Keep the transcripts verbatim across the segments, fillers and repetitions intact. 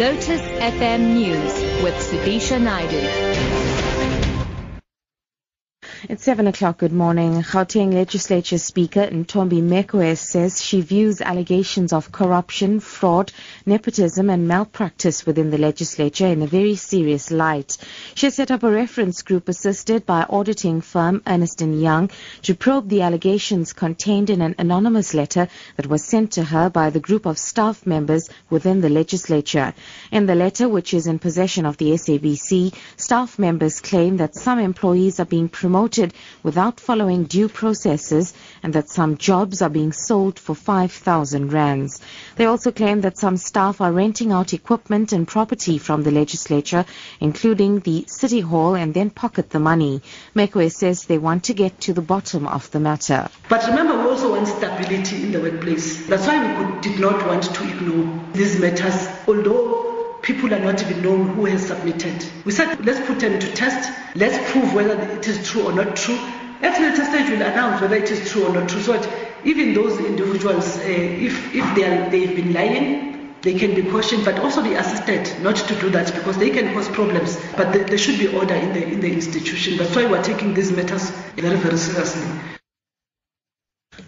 Lotus F M News with Sudhisha Naidoo. It's seven o'clock. Good morning. Gauteng Legislature Speaker Ntombi Mekgwe says she views allegations of corruption, fraud, nepotism and malpractice within the legislature in a very serious light. She set up a reference group assisted by auditing firm Ernst and Young to probe the allegations contained in an anonymous letter that was sent to her by the group of staff members within the legislature. In the letter, which is in possession of the S A B C, staff members claim that some employees are being promoted without following due processes and that some jobs are being sold for five thousand rands. They also claim that some staff are renting out equipment and property from the legislature, including the City Hall, and then pocket the money. Mekgwe says they want to get to the bottom of the matter. But remember, we also want stability in the workplace. That's why we could, did not want to ignore these matters, although people are not even known who has submitted. We said, let's put them to test, let's prove whether it is true or not true. At the later stage, we'll announce whether it is true or not true. So even those individuals, uh, if, if they are, they've been lying, they can be cautioned, but also be assisted not to do that, because they can cause problems. But there should be order in the in the institution. That's why we're taking these matters very, very seriously.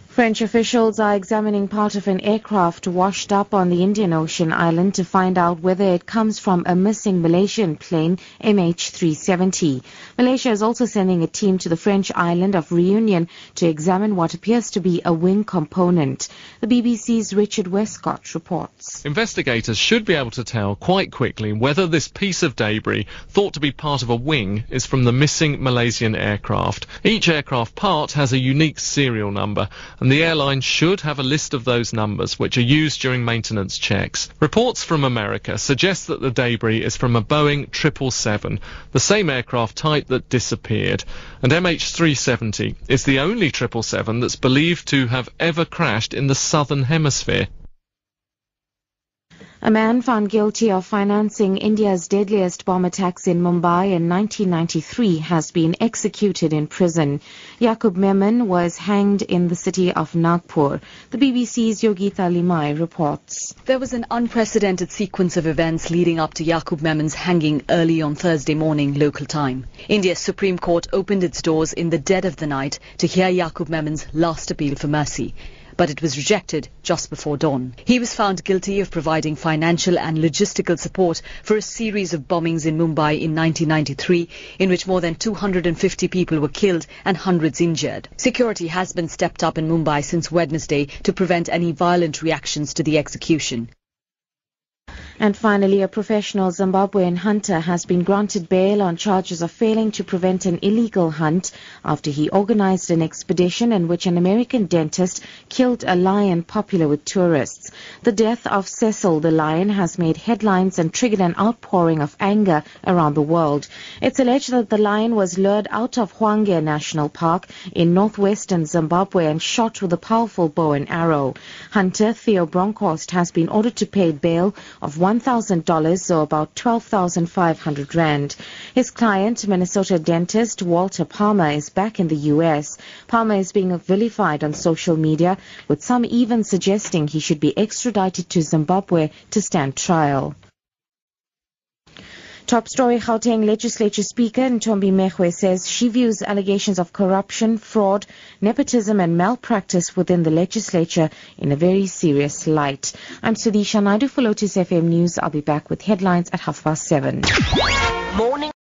French officials are examining part of an aircraft washed up on the Indian Ocean island to find out whether it comes from a missing Malaysian plane, M H three seventy. Malaysia is also sending a team to the French island of Reunion to examine what appears to be a wing component. The B B C's Richard Westcott reports. Investigators should be able to tell quite quickly whether this piece of debris, thought to be part of a wing, is from the missing Malaysian aircraft. Each aircraft part has a unique serial number, and the airline should have a list of those numbers, which are used during maintenance checks. Reports from America suggest that the debris is from a Boeing triple seven, the same aircraft type that disappeared. And M H three seventy is the only triple seven that's believed to have ever crashed in the southern hemisphere. A man found guilty of financing India's deadliest bomb attacks in Mumbai in nineteen ninety-three has been executed in prison. Yakub Memon was hanged in the city of Nagpur. The B B C's Yogita Limai reports. There was an unprecedented sequence of events leading up to Yakub Memon's hanging early on Thursday morning local time. India's Supreme Court opened its doors in the dead of the night to hear Yakub Memon's last appeal for mercy, but it was rejected just before dawn. He was found guilty of providing financial and logistical support for a series of bombings in Mumbai in nineteen ninety-three, in which more than two hundred fifty people were killed and hundreds injured. Security has been stepped up in Mumbai since Wednesday to prevent any violent reactions to the execution. And finally, a professional Zimbabwean hunter has been granted bail on charges of failing to prevent an illegal hunt after he organized an expedition in which an American dentist killed a lion popular with tourists. The death of Cecil the lion has made headlines and triggered an outpouring of anger around the world. It's alleged that the lion was lured out of Hwange National Park in northwestern Zimbabwe and shot with a powerful bow and arrow. Hunter Theo Bronkhorst has been ordered to pay bail of one thousand dollars, or about twelve thousand five hundred rand. His client, Minnesota dentist Walter Palmer, is back in the U S. Palmer is being vilified on social media, with some even suggesting he should be extradited to Zimbabwe to stand trial. Top story, Gauteng Legislature Speaker Ntombi Mekgwe says she views allegations of corruption, fraud, nepotism and malpractice within the legislature in a very serious light. I'm Sudhisha Naidoo for Lotus F M News. I'll be back with headlines at half past seven. Morning.